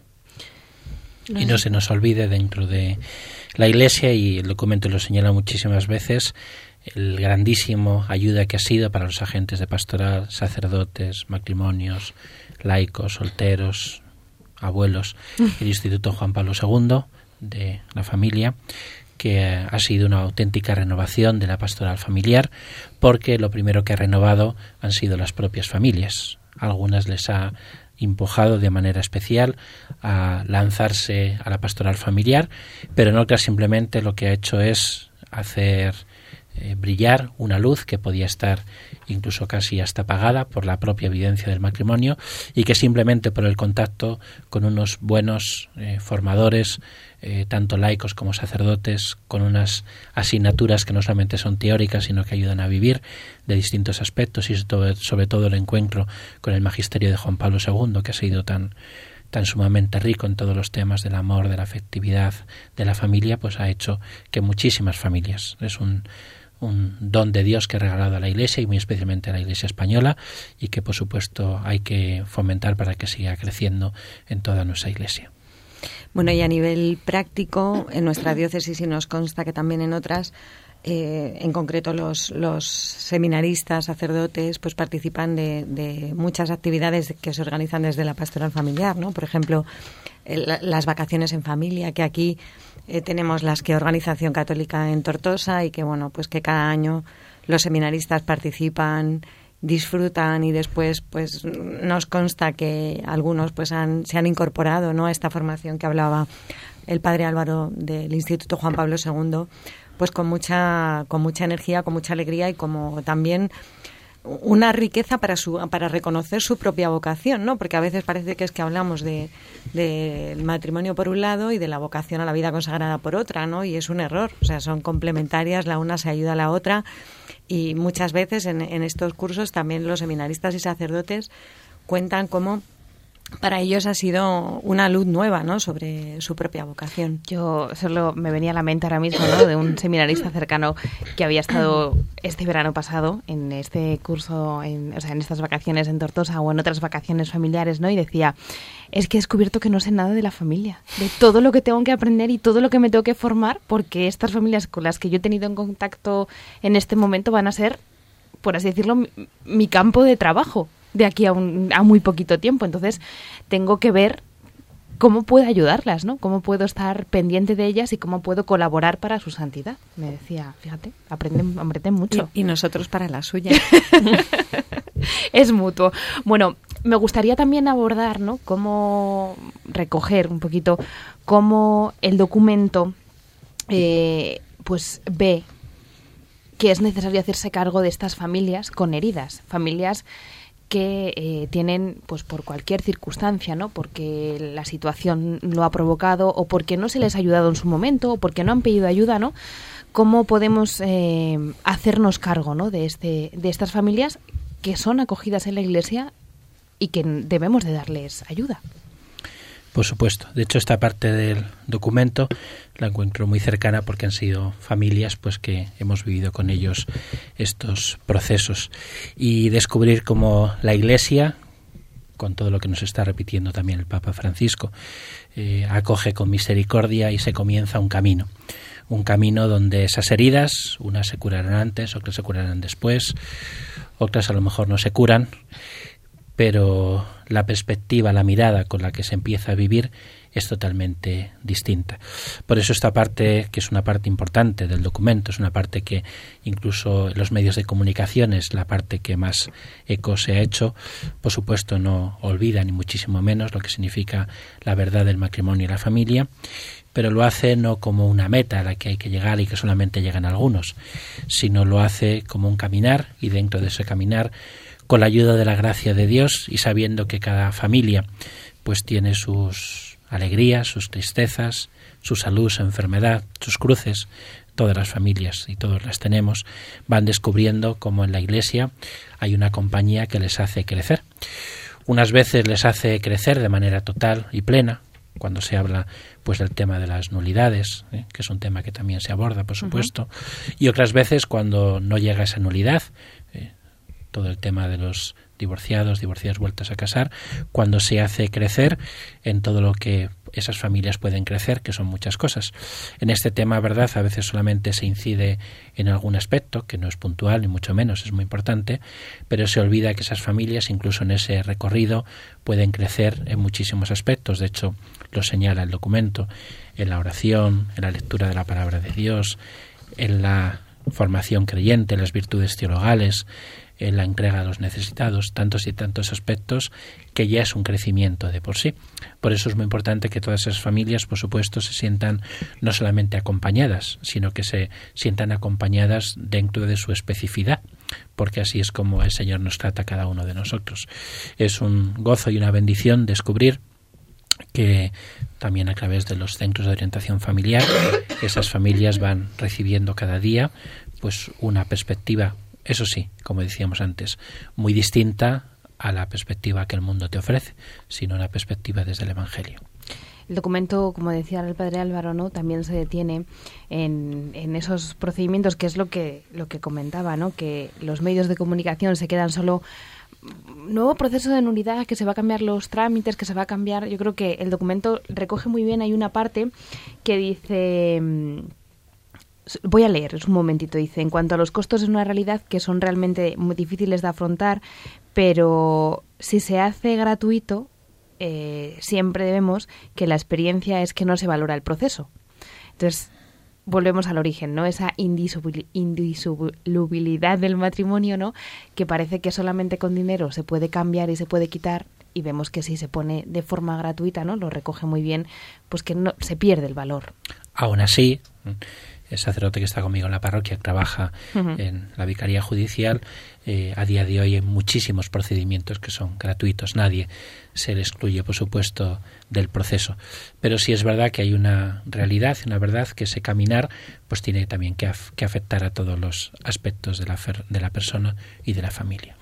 Y no se nos olvide dentro de la Iglesia, y el documento lo señala muchísimas veces, el grandísimo ayuda que ha sido para los agentes de pastoral, sacerdotes, matrimonios, laicos, solteros, abuelos, el Instituto Juan Pablo II de la familia, que ha sido una auténtica renovación de la pastoral familiar, porque lo primero que ha renovado han sido las propias familias. A algunas les ha empujado de manera especial a lanzarse a la pastoral familiar, pero en otras simplemente lo que ha hecho es hacer brillar una luz que podía estar incluso casi hasta apagada por la propia evidencia del matrimonio, y que simplemente por el contacto con unos buenos formadores, tanto laicos como sacerdotes, con unas asignaturas que no solamente son teóricas sino que ayudan a vivir de distintos aspectos, y sobre todo el encuentro con el magisterio de Juan Pablo II, que ha sido tan sumamente rico en todos los temas del amor, de la afectividad, de la familia, pues ha hecho que muchísimas familias, es un don de Dios que ha regalado a la Iglesia, y muy especialmente a la Iglesia española, y que por supuesto hay que fomentar para que siga creciendo en toda nuestra Iglesia. Bueno, y a nivel práctico, en nuestra diócesis, y nos consta que también en otras, en concreto los seminaristas, sacerdotes, pues participan de muchas actividades que se organizan desde la pastoral familiar, ¿no? Por ejemplo, las vacaciones en familia, que aquí tenemos las que Organización Católica en Tortosa, y que bueno, pues que cada año los seminaristas participan, disfrutan, y después pues nos consta que algunos pues se han incorporado, ¿no?, a esta formación que hablaba el padre Álvaro del Instituto Juan Pablo II, pues con mucha energía, con mucha alegría, y como también una riqueza para reconocer su propia vocación, ¿no? Porque a veces parece que es que hablamos del matrimonio por un lado y de la vocación a la vida consagrada por otra, ¿no? Y es un error, o sea, son complementarias, la una se ayuda a la otra, y muchas veces en estos cursos también los seminaristas y sacerdotes cuentan cómo para ellos ha sido una luz nueva, ¿no?, sobre su propia vocación. Yo solo me venía a la mente ahora mismo, ¿no?, de un seminarista cercano que había estado este verano pasado en este curso, en estas vacaciones en Tortosa o en otras vacaciones familiares, ¿no?, y decía: es que he descubierto que no sé nada de la familia, de todo lo que tengo que aprender y todo lo que me tengo que formar, porque estas familias con las que yo he tenido en contacto en este momento van a ser, por así decirlo, mi campo de trabajo de aquí a muy poquito tiempo. Entonces tengo que ver cómo puedo ayudarlas, ¿no?, cómo puedo estar pendiente de ellas y cómo puedo colaborar para su santidad. Me decía, fíjate, aprenden mucho. Y nosotros para la suya. Es mutuo. Bueno, me gustaría también abordar, ¿no?, cómo recoger un poquito cómo el documento pues ve que es necesario hacerse cargo de estas familias con heridas, familias que tienen, pues por cualquier circunstancia, ¿no?, porque la situación lo ha provocado, o porque no se les ha ayudado en su momento, o porque no han pedido ayuda, ¿no? ¿Cómo podemos hacernos cargo, ¿no?, de estas familias que son acogidas en la Iglesia y que debemos de darles ayuda? Por supuesto. De hecho, esta parte del documento la encuentro muy cercana, porque han sido familias pues que hemos vivido con ellos estos procesos. Y descubrir cómo la Iglesia, con todo lo que nos está repitiendo también el Papa Francisco, acoge con misericordia y se comienza un camino. Un camino donde esas heridas, unas se curarán antes, otras se curarán después, otras a lo mejor no se curan, pero la perspectiva, la mirada con la que se empieza a vivir es totalmente distinta. Por eso esta parte, que es una parte importante del documento, es una parte que incluso en los medios de comunicación es la parte que más eco se ha hecho, por supuesto no olvida ni muchísimo menos lo que significa la verdad del matrimonio y la familia, pero lo hace no como una meta a la que hay que llegar y que solamente llegan algunos, sino lo hace como un caminar, y dentro de ese caminar, con la ayuda de la gracia de Dios y sabiendo que cada familia pues tiene sus alegrías, sus tristezas, su salud, su enfermedad, sus cruces, todas las familias y todos las tenemos, van descubriendo cómo en la Iglesia hay una compañía que les hace crecer. Unas veces les hace crecer de manera total y plena, cuando se habla pues del tema de las nulidades, que es un tema que también se aborda, por supuesto, y otras veces cuando no llega esa nulidad, todo el tema de los divorciados, divorciadas vueltas a casar, cuando se hace crecer en todo lo que esas familias pueden crecer, que son muchas cosas. En este tema, verdad, a veces solamente se incide en algún aspecto, que no es puntual, ni mucho menos, es muy importante, pero se olvida que esas familias, incluso en ese recorrido, pueden crecer en muchísimos aspectos. De hecho, lo señala el documento, en la oración, en la lectura de la palabra de Dios, en la formación creyente, en las virtudes teologales, en la entrega a los necesitados, tantos y tantos aspectos que ya es un crecimiento de por sí. Por eso es muy importante que todas esas familias, por supuesto, se sientan no solamente acompañadas, sino que se sientan acompañadas dentro de su especificidad, porque así es como el Señor nos trata a cada uno de nosotros. Es un gozo y una bendición descubrir que también a través de los centros de orientación familiar esas familias van recibiendo cada día pues una perspectiva, eso sí, como decíamos antes, muy distinta a la perspectiva que el mundo te ofrece, sino una perspectiva desde el Evangelio. El documento, como decía el padre Álvaro, ¿no?, también se detiene en esos procedimientos, que es lo que comentaba, ¿no?, que los medios de comunicación se quedan solo nuevo proceso de nulidad, que se va a cambiar los trámites, que se va a cambiar. Yo creo que el documento recoge muy bien, hay una parte que dice... Voy a leer un momentito, dice: en cuanto a los costos, es una realidad que son realmente muy difíciles de afrontar, pero si se hace gratuito, siempre vemos que la experiencia es que no se valora el proceso. Entonces, volvemos al origen, ¿no? Esa indisolubilidad del matrimonio, ¿no?, que parece que solamente con dinero se puede cambiar y se puede quitar, y vemos que si se pone de forma gratuita, ¿no?, lo recoge muy bien, pues que no se pierde el valor. Aún así... El sacerdote que está conmigo en la parroquia trabaja en la vicaría judicial. A día de hoy hay muchísimos procedimientos que son gratuitos. Nadie se le excluye, por supuesto, del proceso. Pero sí es verdad que hay una realidad, una verdad, que ese caminar pues tiene también que afectar a todos los aspectos de la persona y de la familia.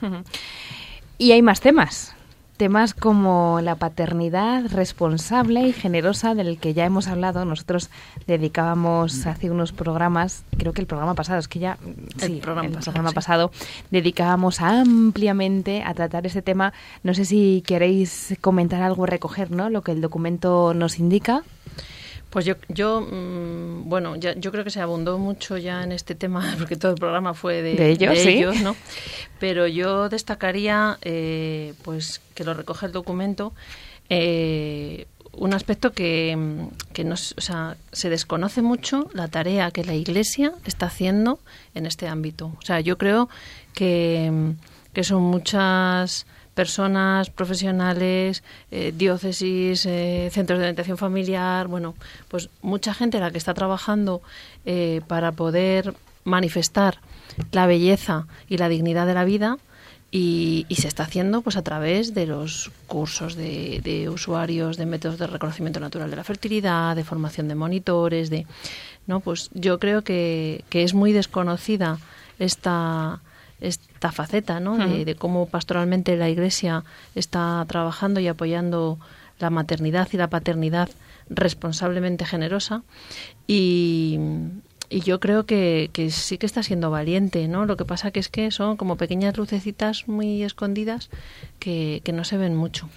Y hay más temas. Temas como la paternidad responsable y generosa, del que ya hemos hablado. Nosotros dedicábamos hace unos programas, creo que el programa pasado, el programa pasado, dedicábamos ampliamente a tratar este tema. No sé si queréis comentar algo, recoger, ¿no?, lo que el documento nos indica. Pues yo creo que se abundó mucho ya en este tema, porque todo el programa fue de ellos, ¿no? Pero yo destacaría, pues que lo recoge el documento, un aspecto que se desconoce mucho, la tarea que la Iglesia está haciendo en este ámbito. O sea, yo creo que son muchas personas, profesionales, diócesis, centros de orientación familiar, pues mucha gente la que está trabajando para poder manifestar la belleza y la dignidad de la vida, y se está haciendo pues a través de los cursos de usuarios, de métodos de reconocimiento natural de la fertilidad, de formación de monitores, pues yo creo que es muy desconocida esta faceta, ¿no?, de cómo pastoralmente la Iglesia está trabajando y apoyando la maternidad y la paternidad responsablemente generosa, y yo creo que sí que está siendo valiente, ¿no? Lo que pasa que es que son como pequeñas lucecitas muy escondidas que no se ven mucho.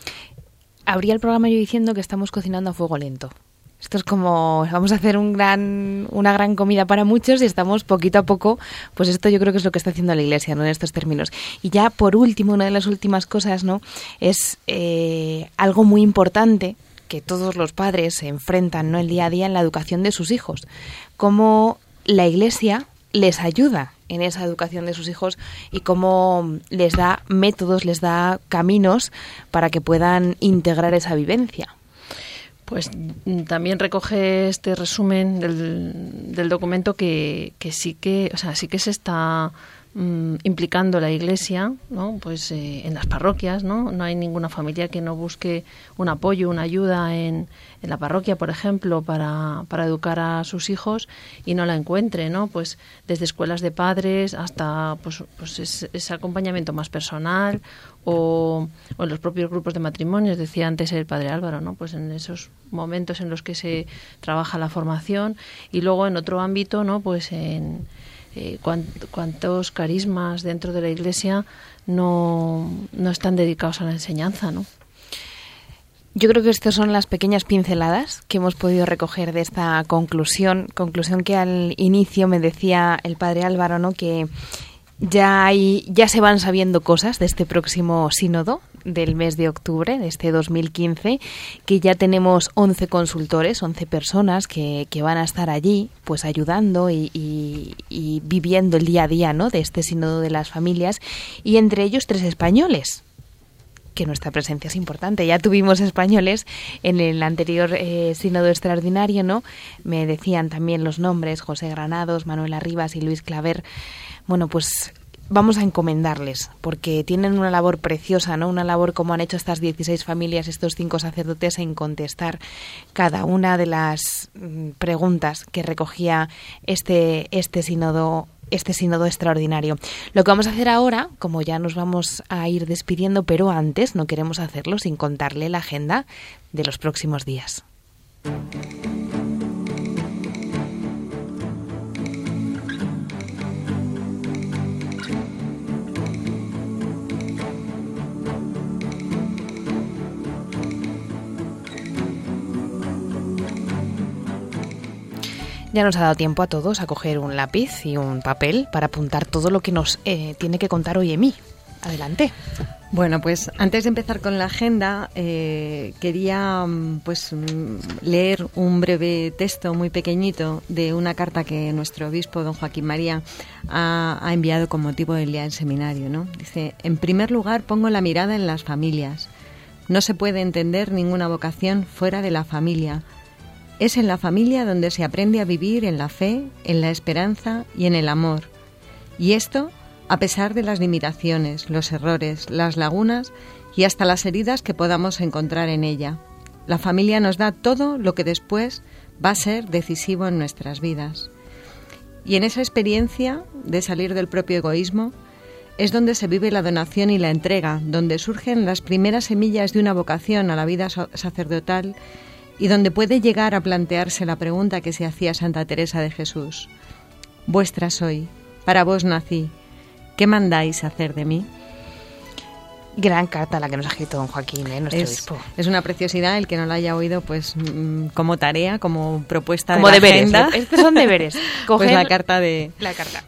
Abría el programa yo diciendo que estamos cocinando a fuego lento. Esto es como, vamos a hacer una gran comida para muchos, y estamos poquito a poco, pues esto yo creo que es lo que está haciendo la Iglesia, ¿no?, en estos términos. Y ya por último, una de las últimas cosas, ¿no?, es algo muy importante que todos los padres se enfrentan, ¿no?, el día a día en la educación de sus hijos. Cómo la Iglesia les ayuda en esa educación de sus hijos y cómo les da métodos, les da caminos para que puedan integrar esa vivencia. Pues también recoge este resumen del documento que se está implicando la Iglesia, ¿no?, pues en las parroquias, ¿no? No hay ninguna familia que no busque un apoyo, una ayuda en la parroquia, por ejemplo, para educar a sus hijos y no la encuentre, ¿no? Pues desde escuelas de padres hasta pues ese acompañamiento más personal o en los propios grupos de matrimonios, decía antes el padre Álvaro, ¿no? Pues en esos momentos en los que se trabaja la formación y luego en otro ámbito, ¿no? Pues en cuántos carismas dentro de la Iglesia no están dedicados a la enseñanza, ¿no? Yo creo que estas son las pequeñas pinceladas que hemos podido recoger de esta conclusión que al inicio me decía el padre Álvaro, ¿no?, que ya se van sabiendo cosas de este próximo sínodo del mes de octubre de este 2015, que ya tenemos 11 consultores, 11 personas que van a estar allí pues ayudando y viviendo el día a día, ¿no?, de este sínodo de las familias, y entre ellos 3 españoles, que nuestra presencia es importante. Ya tuvimos españoles en el anterior sínodo extraordinario, ¿no? Me decían también los nombres: José Granados, Manuel Arribas y Luis Claver. Bueno, pues vamos a encomendarles, porque tienen una labor preciosa, ¿no? Una labor como han hecho estas 16 familias, estos 5 sacerdotes, en contestar cada una de las preguntas que recogía este sínodo extraordinario. Lo que vamos a hacer ahora, como ya nos vamos a ir despidiendo, pero antes no queremos hacerlo sin contarle la agenda de los próximos días. Ya nos ha dado tiempo a todos a coger un lápiz y un papel para apuntar todo lo que nos tiene que contar hoy Emi. Adelante. Bueno, pues antes de empezar con la agenda, quería pues leer un breve texto muy pequeñito de una carta que nuestro obispo, don Joaquín María, ha enviado con motivo del día del seminario, ¿no? Dice: en primer lugar, pongo la mirada en las familias. No se puede entender ninguna vocación fuera de la familia. Es en la familia donde se aprende a vivir en la fe, en la esperanza y en el amor. Y esto, a pesar de las limitaciones, los errores, las lagunas y hasta las heridas que podamos encontrar en ella. La familia nos da todo lo que después va a ser decisivo en nuestras vidas. Y en esa experiencia de salir del propio egoísmo es donde se vive la donación y la entrega, donde surgen las primeras semillas de una vocación a la vida sacerdotal y donde puede llegar a plantearse la pregunta que se hacía Santa Teresa de Jesús: vuestra soy, para vos nací, ¿qué mandáis hacer de mí? Gran carta la que nos ha escrito don Joaquín, nuestro obispo. Es una preciosidad. El que no la haya oído, pues como tarea, como propuesta, como de la agenda. Estos son deberes. Coger pues la carta de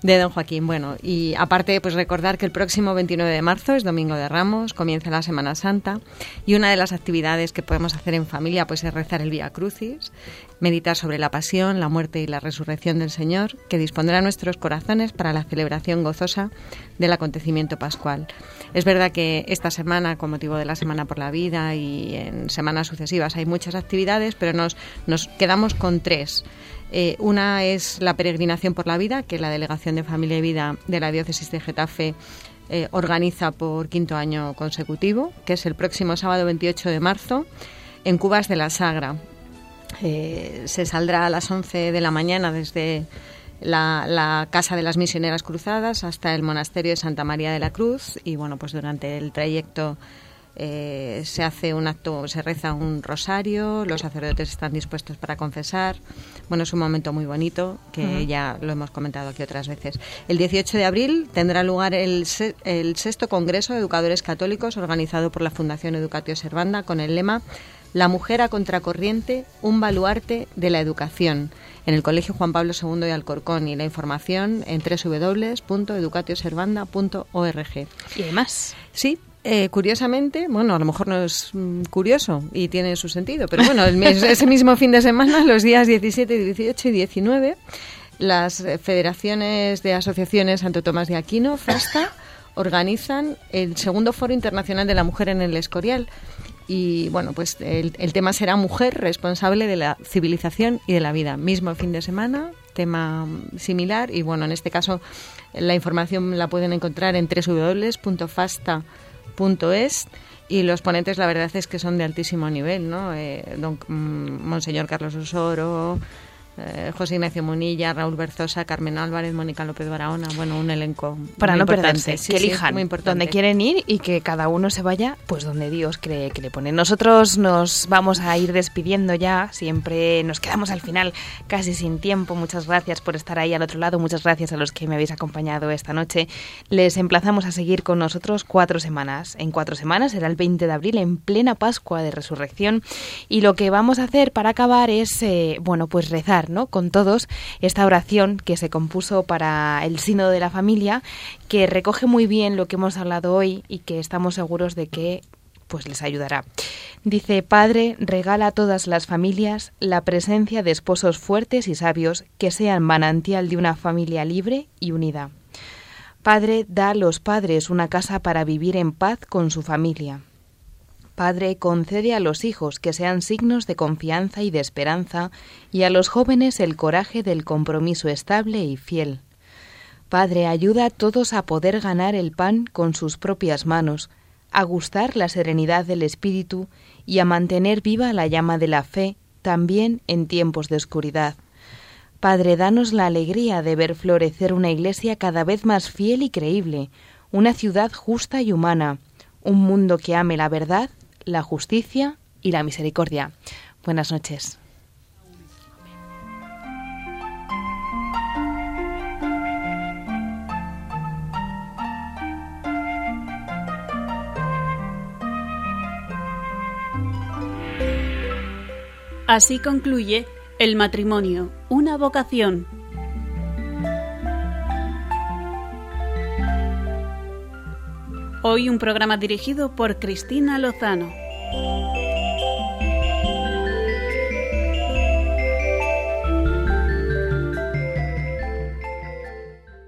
don Joaquín. Bueno, y aparte pues recordar que el próximo 29 de marzo es Domingo de Ramos, comienza la Semana Santa, y una de las actividades que podemos hacer en familia pues es rezar el Vía Crucis, meditar sobre la pasión, la muerte y la resurrección del Señor, que dispondrá nuestros corazones para la celebración gozosa del acontecimiento pascual. Es verdad que esta semana, con motivo de la Semana por la Vida y en semanas sucesivas, hay muchas actividades, pero nos quedamos con 3. Una es la peregrinación por la vida, que la Delegación de Familia y Vida de la Diócesis de Getafe organiza por 5º año consecutivo, que es el próximo sábado 28 de marzo en Cubas de la Sagra. Se saldrá a las 11 de la mañana desde la Casa de las Misioneras Cruzadas hasta el Monasterio de Santa María de la Cruz, y bueno, pues durante el trayecto se hace un acto, se reza un rosario, los sacerdotes están dispuestos para confesar. Bueno, es un momento muy bonito que ya lo hemos comentado aquí otras veces. El 18 de abril tendrá lugar el 6º Congreso de Educadores Católicos, organizado por la Fundación Educatio Servanda, con el lema: la mujer a contracorriente, un baluarte de la educación, en el Colegio Juan Pablo II de Alcorcón, y la información en www.educatioservanda.org. ¿Y hay más? Sí, Curiosamente, bueno, a lo mejor no es curioso y tiene su sentido, pero bueno, ese mismo fin de semana, los días 17, 18 y 19, las federaciones de asociaciones Santo Tomás de Aquino, FASTA, organizan el segundo Foro Internacional de la Mujer en El Escorial. Y bueno, pues el tema será Mujer responsable de la civilización y de la vida. Mismo fin de semana, tema similar, y bueno, en este caso la información la pueden encontrar en www.fasta.es, y los ponentes la verdad es que son de altísimo nivel, ¿no? Monseñor Carlos Osoro, José Ignacio Munilla, Raúl Berzosa, Carmen Álvarez, Mónica López Barahona, bueno, un elenco para no perderse, que elijan donde quieren ir y que cada uno se vaya pues donde Dios cree que le pone. Nosotros nos vamos a ir despidiendo ya, siempre nos quedamos al final casi sin tiempo. Muchas gracias por estar ahí al otro lado, muchas gracias a los que me habéis acompañado esta noche. Les emplazamos a seguir con nosotros 4 semanas. En 4 semanas será el 20 de abril, en plena Pascua de Resurrección, y lo que vamos a hacer para acabar es, bueno, pues rezar, ¿no? Con todos esta oración que se compuso para el Sínodo de la Familia, que recoge muy bien lo que hemos hablado hoy y que estamos seguros de que pues les ayudará. Dice: Padre, regala a todas las familias la presencia de esposos fuertes y sabios que sean manantial de una familia libre y unida. Padre, da a los padres una casa para vivir en paz con su familia. Padre, concede a los hijos que sean signos de confianza y de esperanza, y a los jóvenes el coraje del compromiso estable y fiel. Padre, ayuda a todos a poder ganar el pan con sus propias manos, a gustar la serenidad del espíritu y a mantener viva la llama de la fe, también en tiempos de oscuridad. Padre, danos la alegría de ver florecer una iglesia cada vez más fiel y creíble, una ciudad justa y humana, un mundo que ame la verdad, la justicia y la misericordia. Buenas noches. Así concluye El matrimonio, una vocación. Hoy un programa dirigido por Cristina Lozano.